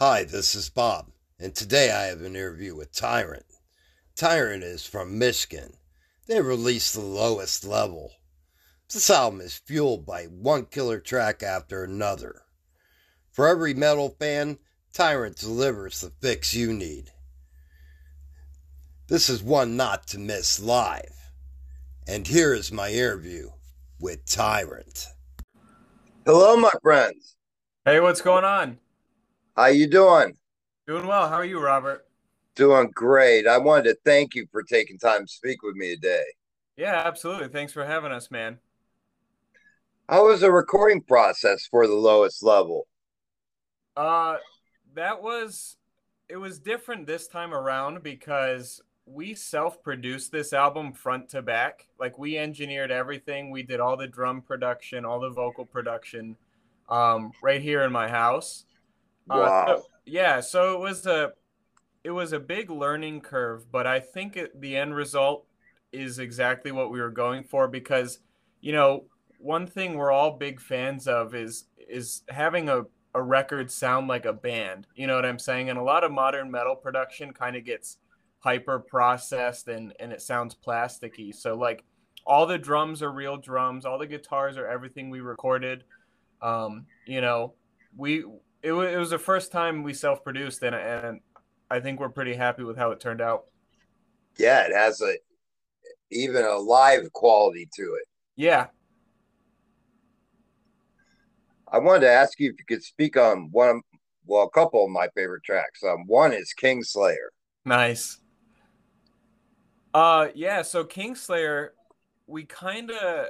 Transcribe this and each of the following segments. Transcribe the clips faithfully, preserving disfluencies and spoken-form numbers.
Hi, this is Bob, and today I have an interview with Tyrant. Tyrant is from Michigan. They released The Lowest Level. This album is fueled by one killer track after another. For every metal fan, Tyrant delivers the fix you need. This is one not to miss live. And here is my interview with Tyrant. Hello, my friends. Hey, what's going on? How you doing? Doing well. How are you, Robert? Doing great. I wanted to thank you for taking time to speak with me today. Yeah, absolutely. Thanks for having us, man. How was the recording process for The Lowest Level? Uh, that was, it was different this time around because we self-produced this album front to back. Like, we engineered everything. We did all the drum production, all the vocal production, um, right here in my house. Wow. Uh, so, yeah, so it was a it was a big learning curve, but I think it, the end result is exactly what we were going for because, you know, one thing we're all big fans of is is having a, a record sound like a band. You know what I'm saying? And a lot of modern metal production kind of gets hyper-processed and, and it sounds plasticky. So, like, all the drums are real drums. All the guitars are everything we recorded. Um, you know, we... It was the first time we self-produced, and, and I think we're pretty happy with how it turned out. Yeah, it has a even a live quality to it. Yeah. I wanted to ask you if you could speak on one, of, well, a couple of my favorite tracks. Um, one is Kingslayer. Nice. Uh, yeah, so Kingslayer, we kind of...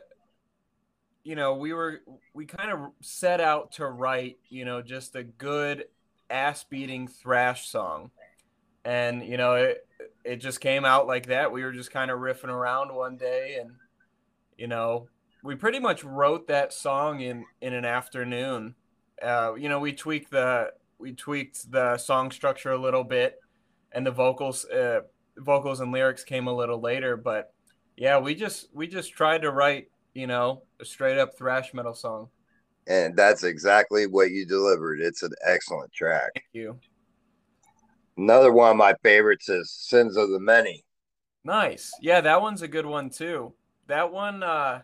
You know, we were we kind of set out to write, you know, just a good ass-beating thrash song. And, you know, it it just came out like that. We were just kind of riffing around one day. And, you know, we pretty much wrote that song in, in an afternoon. Uh, you know, we tweaked the we tweaked the song structure a little bit. And the vocals, uh, vocals and lyrics came a little later. But, yeah, we just we just tried to write, you know, a straight up thrash metal song. And that's exactly what you delivered. It's an excellent track. Thank you. Another one of my favorites is Sins of the Many. Nice. Yeah, that one's a good one too. That one, uh,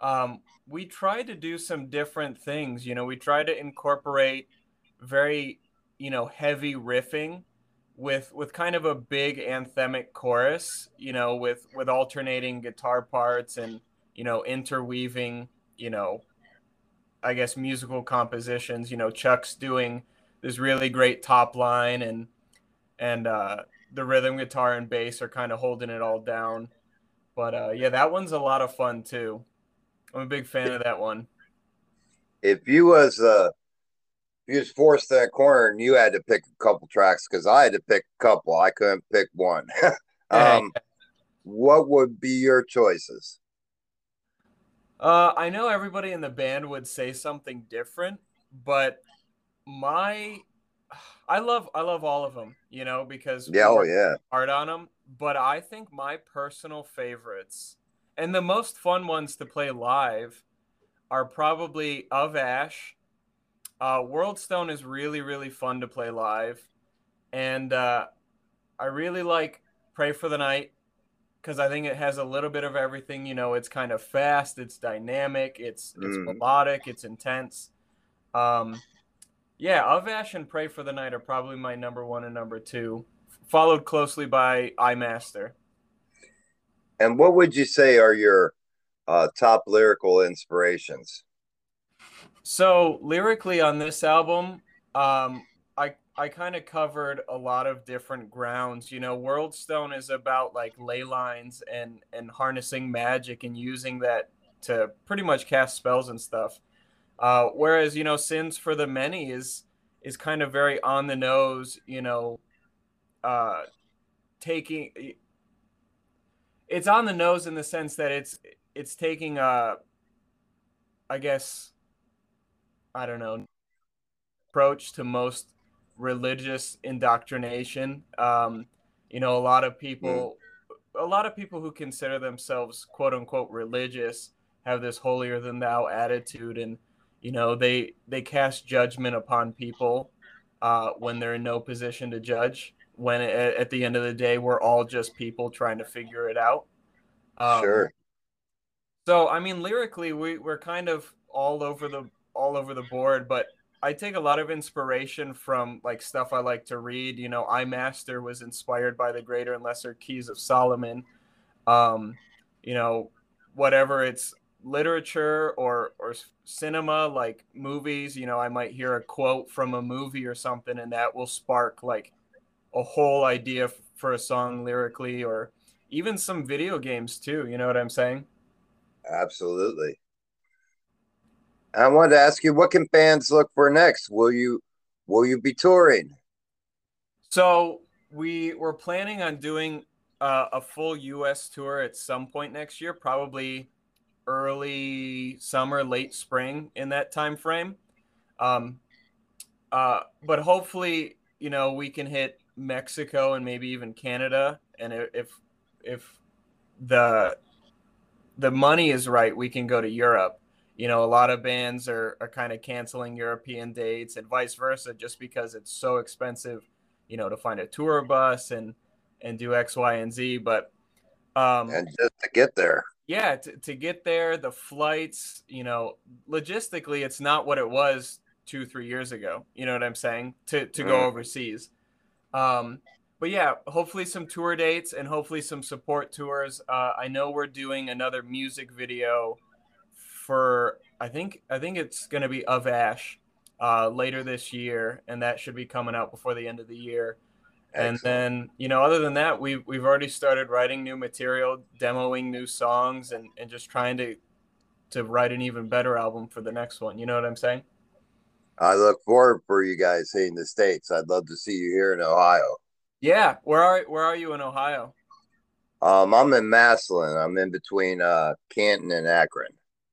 um, we tried to do some different things. You know, we tried to incorporate very, you know, heavy riffing with with kind of a big anthemic chorus, you know, with, with alternating guitar parts and, you know, interweaving, you know, I guess musical compositions. You know, Chuck's doing this really great top line and and uh, the rhythm guitar and bass are kind of holding it all down. But, uh, yeah, that one's a lot of fun, too. I'm a big fan if, of that one. If you was, uh, if you was forced in a corner and you had to pick a couple tracks, because I had to pick a couple. I couldn't pick one. um, what would be your choices? Uh, I know everybody in the band would say something different, but my, I love, I love all of them, you know, because yeah, oh, yeah. hard on them, but I think my personal favorites and the most fun ones to play live are probably Of Ash. Uh, Worldstone is really, really fun to play live. And, uh, I really like Pray for the Night, because I think it has a little bit of everything. You know, it's kind of fast, it's dynamic, it's it's mm. melodic, it's intense. Um, yeah, Of Ash and Pray for the Night are probably my number one and number two, followed closely by iMaster. And what would you say are your uh, top lyrical inspirations? So lyrically on this album, um, I I kind of covered a lot of different grounds. You know, Worldstone is about like ley lines and, and harnessing magic and using that to pretty much cast spells and stuff. Uh, whereas, you know, Sins for the Many is, is kind of very on the nose, you know, uh, taking it's on the nose in the sense that it's, it's taking, a, I guess, I don't know, approach to most religious indoctrination. Um you know, a lot of people mm. a lot of people who consider themselves quote unquote religious have this holier than thou attitude, and you know, they they cast judgment upon people uh, when they're in no position to judge, when at, at the end of the day, we're all just people trying to figure it out. Um, sure. So, I mean, lyrically, we, we're kind of all over the all over the board, but I take a lot of inspiration from like stuff I like to read. You know, iMaster was inspired by the Greater and Lesser Keys of Solomon. Um, you know, whatever it's literature or, or cinema, like movies, you know, I might hear a quote from a movie or something, and that will spark like a whole idea f- for a song lyrically, or even some video games too. You know what I'm saying? Absolutely. I wanted to ask you, what can fans look for next? Will you, will you be touring? So we were planning on doing uh, a full U S tour at some point next year, probably early summer, late spring, in that time frame. Um, uh, but hopefully, you know, we can hit Mexico and maybe even Canada. And if if the the money is right, we can go to Europe. You know, a lot of bands are, are kind of canceling European dates and vice versa, just because it's so expensive, you know, to find a tour bus and, and do X, Y, and Z. But um, and just to get there. Yeah, to, to get there, the flights, you know, logistically, it's not what it was two, three years ago. You know what I'm saying? To, to mm. go overseas. Um, but yeah, hopefully some tour dates and hopefully some support tours. Uh, I know we're doing another music video for I think I think it's going to be Of Ash uh, later this year, and that should be coming out before the end of the year. Excellent. And then, you know, other than that, we've we've already started writing new material, demoing new songs, and, and just trying to to write an even better album for the next one. You know what I'm saying? I look forward for you guys seeing the States. I'd love to see you here in Ohio. Yeah, where are where are you in Ohio? Um, I'm in Massillon. I'm in between uh, Canton and Akron.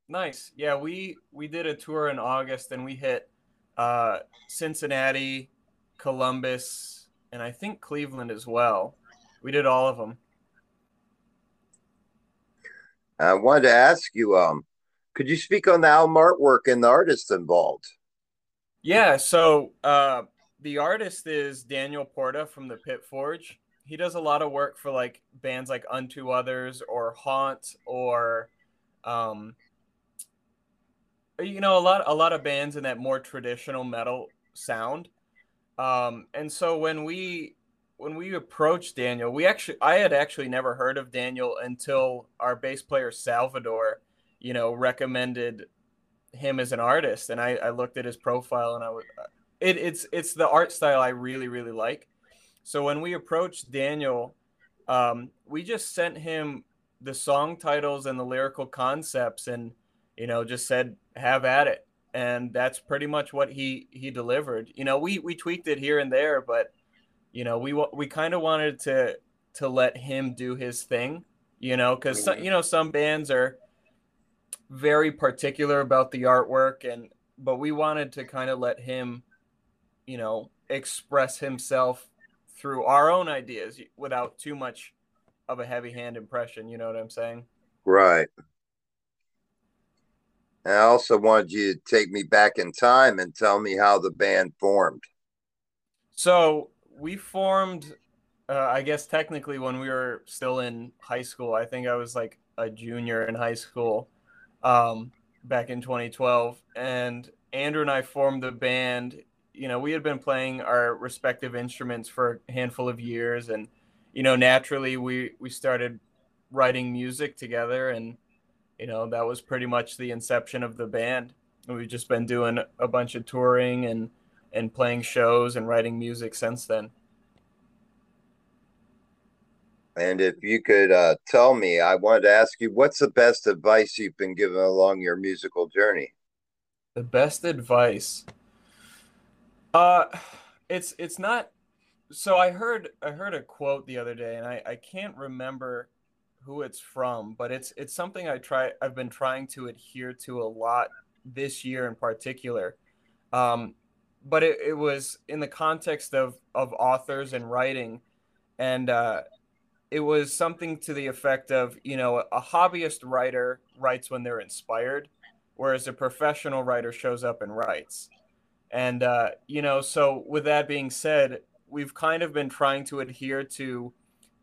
Nice. Yeah, we, we did a tour in August, and we hit uh, Cincinnati, Columbus, and I think Cleveland as well. We did all of them. I wanted to ask you, um, could you speak on the album artwork and the artists involved? Yeah, so uh, the artist is Daniel Porta from the Pit Forge. He does a lot of work for like bands like Unto Others or Haunt or... Um, You know, a lot, a lot of bands in that more traditional metal sound. Um, and so when we, when we approached Daniel, we actually, I had actually never heard of Daniel until our bass player Salvador, you know, recommended him as an artist. And I, I looked at his profile, and I was, it, it's, it's the art style I really, really like. So when we approached Daniel, um, we just sent him the song titles and the lyrical concepts, and, you know, just said, have at it. And that's pretty much what he he delivered. You know, we we tweaked it here and there, but you know, we we kind of wanted to to let him do his thing, you know, because mm-hmm. you know, some bands are very particular about the artwork, and but we wanted to kind of let him, you know, express himself through our own ideas without too much of a heavy hand impression. You know what I'm saying? Right. And I also wanted you to take me back in time and tell me how the band formed. So we formed, uh, I guess, technically when we were still in high school. I think I was like a junior in high school um, back in twenty twelve. And Andrew and I formed the band. You know, we had been playing our respective instruments for a handful of years. And, you know, naturally we, we started writing music together, and you know, that was pretty much the inception of the band. And we've just been doing a bunch of touring and, and playing shows and writing music since then. And if you could uh, tell me, I wanted to ask you, what's the best advice you've been given along your musical journey? The best advice? Uh, it's it's not... So I heard I heard a quote the other day, and I, I can't remember who it's from, but it's it's something I try I've been trying to adhere to a lot this year in particular. Um, but it, it was in the context of of authors and writing, and uh, it was something to the effect of, you know, a hobbyist writer writes when they're inspired, whereas a professional writer shows up and writes. And, uh, you know, so with that being said, we've kind of been trying to adhere to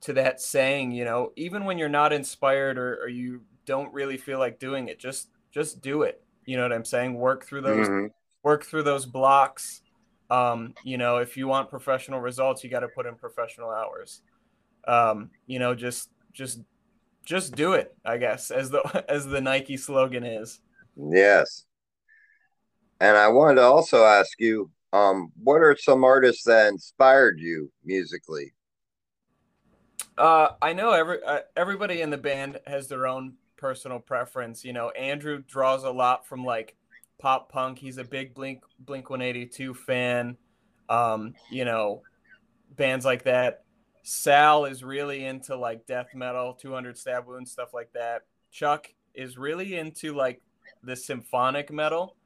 to that saying, you know, even when you're not inspired or, or you don't really feel like doing it, just just do it. You know what I'm saying? Work through those mm-hmm. work through those blocks. Um, you know, if you want professional results, you got to put in professional hours. Um, you know, just just just do it, I guess, as the as the Nike slogan is. Yes. And I wanted to also ask you, um, what are some artists that inspired you musically? Uh, I know every uh, everybody in the band has their own personal preference. You know, Andrew draws a lot from like pop punk. He's a big Blink one eighty-two fan. Um, you know, bands like that. Sal is really into like death metal, two hundred Stab Wounds, stuff like that. Chuck is really into like the symphonic metal.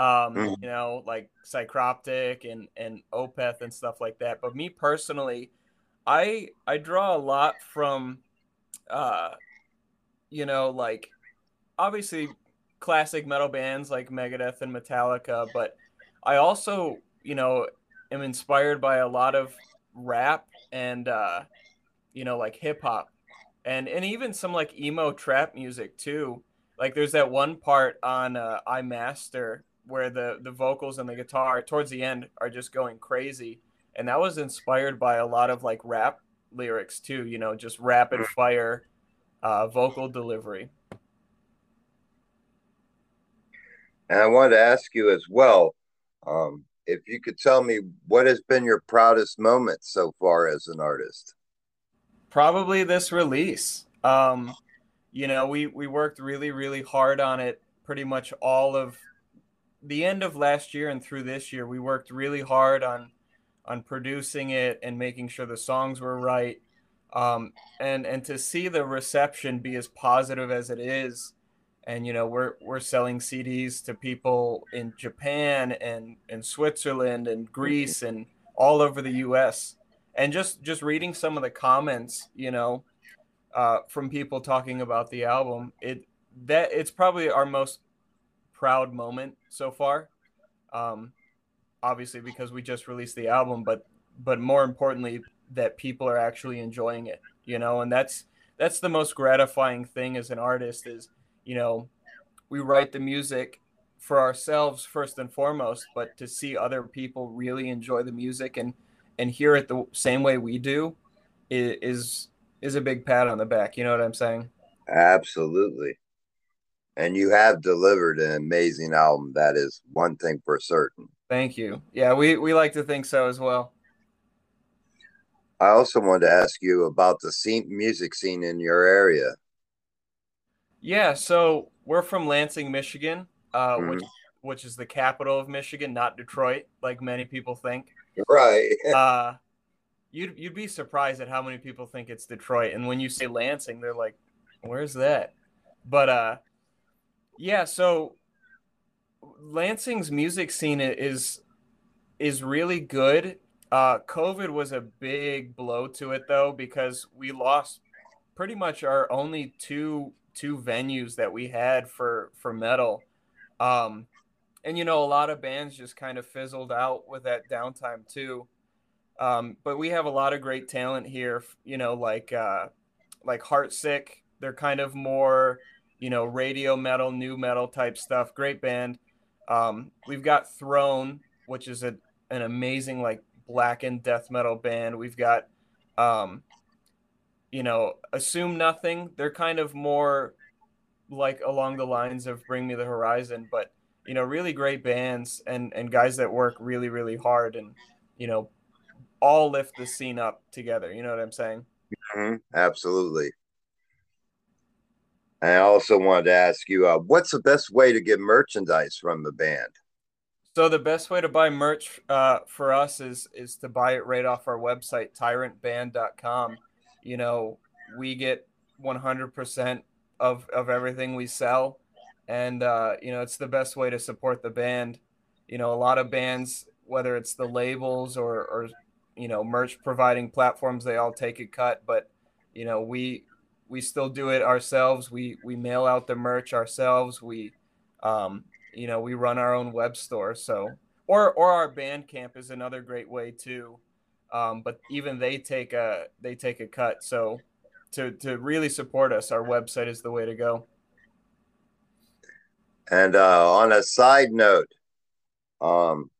Um, you know, like Psychoptic and, and Opeth and stuff like that. But me personally, I I draw a lot from, uh, you know, like obviously classic metal bands like Megadeth and Metallica. But I also, you know, am inspired by a lot of rap and, uh, you know, like hip hop and, and even some like emo trap music too. Like there's that one part on uh, iMaster where the, the vocals and the guitar towards the end are just going crazy. And that was inspired by a lot of like rap lyrics too, you know, just rapid fire uh, vocal delivery. And I wanted to ask you as well, um, if you could tell me what has been your proudest moment so far as an artist? Probably this release. Um, you know, we, we worked really, really hard on it pretty much all of the end of last year and through this year. We worked really hard on on producing it and making sure the songs were right. Um, and and to see the reception be as positive as it is. And, you know, we're we're selling C Ds to people in Japan and, and Switzerland and Greece and all over the U S. And just, just reading some of the comments, you know, uh, from people talking about the album, it that it's probably our most proud moment so far, um obviously because we just released the album, but but more importantly that people are actually enjoying it, you know. And that's that's the most gratifying thing as an artist is, you know, we write the music for ourselves first and foremost, but to see other people really enjoy the music and and hear it the same way we do is is a big pat on the back, you know what I'm saying? Absolutely. And you have delivered an amazing album. That is one thing for certain. Thank you. Yeah, we, we like to think so as well. I also wanted to ask you about the scene, music scene in your area. Yeah, so we're from Lansing, Michigan, uh, mm-hmm. which, which is the capital of Michigan, not Detroit, like many people think. Right. uh, you'd, you'd be surprised at how many people think it's Detroit. And when you say Lansing, they're like, where's that? But... uh. Yeah, so Lansing's music scene is is really good. Uh, COVID was a big blow to it, though, because we lost pretty much our only two two venues that we had for, for metal. Um, and, you know, a lot of bands just kind of fizzled out with that downtime, too. Um, but we have a lot of great talent here, you know, like, uh, like Heartsick. They're kind of more... you know, radio metal, new metal type stuff. Great band. Um, we've got Throne, which is a, an amazing, like, blackened death metal band. We've got, um, you know, Assume Nothing. They're kind of more, like, along the lines of Bring Me the Horizon. But, you know, really great bands and, and guys that work really, really hard and, you know, all lift the scene up together. You know what I'm saying? Mm-hmm. Absolutely. And I also wanted to ask you, uh, what's the best way to get merchandise from the band? So the best way to buy merch uh, for us is is to buy it right off our website, tyrant band dot com. You know, we get one hundred percent of, of everything we sell. And, uh, you know, it's the best way to support the band. You know, a lot of bands, whether it's the labels or, or you know, merch providing platforms, they all take a cut. But, you know, we... we still do it ourselves. We we mail out the merch ourselves. We, um, you know, we run our own web store. So or or our Bandcamp is another great way too. Um, but even they take a they take a cut. So to to really support us, our website is the way to go. And uh, on a side note, um,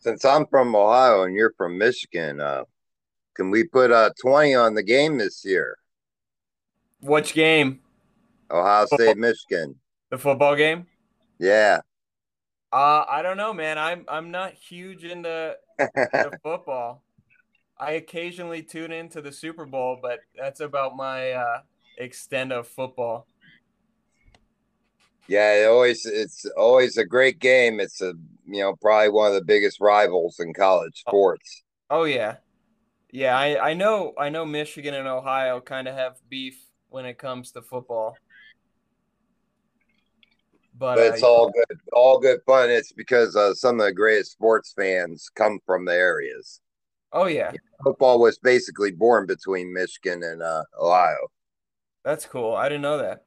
since I'm from Ohio and you're from Michigan, uh, can we put a twenty on the game this year? Which game? Ohio State, Michigan. The football game? Yeah. Uh, I don't know, man. I'm I'm not huge into, into football. I occasionally tune into the Super Bowl, but that's about my uh, extent of football. Yeah, it always it's always a great game. It's a you know probably one of the biggest rivals in college sports. Oh, oh yeah, yeah. I, I know I know Michigan and Ohio kind of have beef when it comes to football. But, but it's uh, all good, all good fun. It's because uh, some of the greatest sports fans come from the areas. Oh yeah, football was basically born between Michigan and uh, Ohio. That's cool. I didn't know that.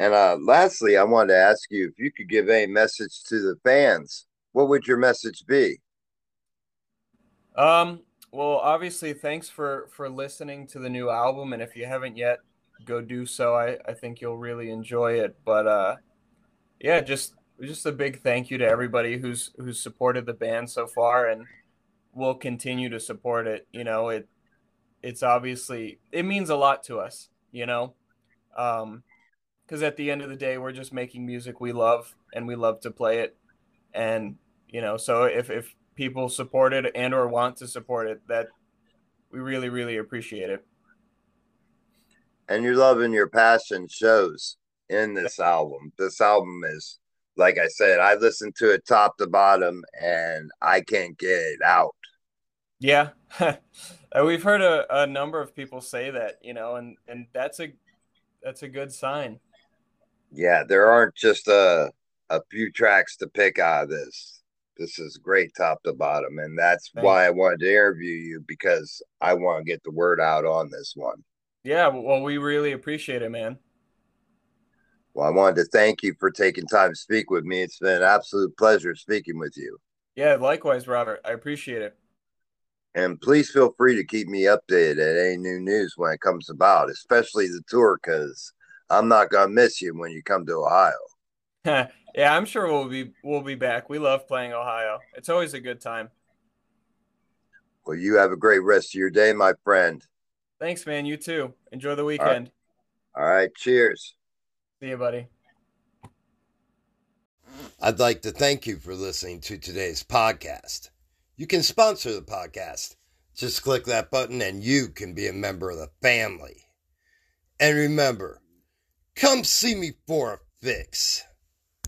And uh, lastly, I wanted to ask you if you could give any message to the fans. What would your message be? Um. Well, obviously, thanks for for listening to the new album, and if you haven't yet, go do so. I, I think you'll really enjoy it. But uh, yeah, just just a big thank you to everybody who's who's supported the band so far and will continue to support it. You know, it it's obviously it means a lot to us, you know, um, because at the end of the day, we're just making music we love and we love to play it. And, you know, so if, if people support it and or want to support it, that we really, really appreciate it. And your love and your passion shows in this album. This album is, like I said, I listened to it top to bottom, and I can't get it out. Yeah, we've heard a, a number of people say that, you know, and and that's a that's a good sign. Yeah, there aren't just a a few tracks to pick out of this. This is great top to bottom, and that's Thanks. why I wanted to interview you, because I want to get the word out on this one. Yeah, well, we really appreciate it, man. Well, I wanted to thank you for taking time to speak with me. It's been an absolute pleasure speaking with you. Yeah, likewise, Robert. I appreciate it. And please feel free to keep me updated at any new news when it comes about, especially the tour, because I'm not going to miss you when you come to Ohio. Yeah, I'm sure we'll be, we'll be back. We love playing Ohio. It's always a good time. Well, you have a great rest of your day, my friend. Thanks, man. You too. Enjoy the weekend. All right. All right. Cheers. See you, buddy. I'd like to thank you for listening to today's podcast. You can sponsor the podcast. Just click that button and you can be a member of the family. And remember, come see me for a fix.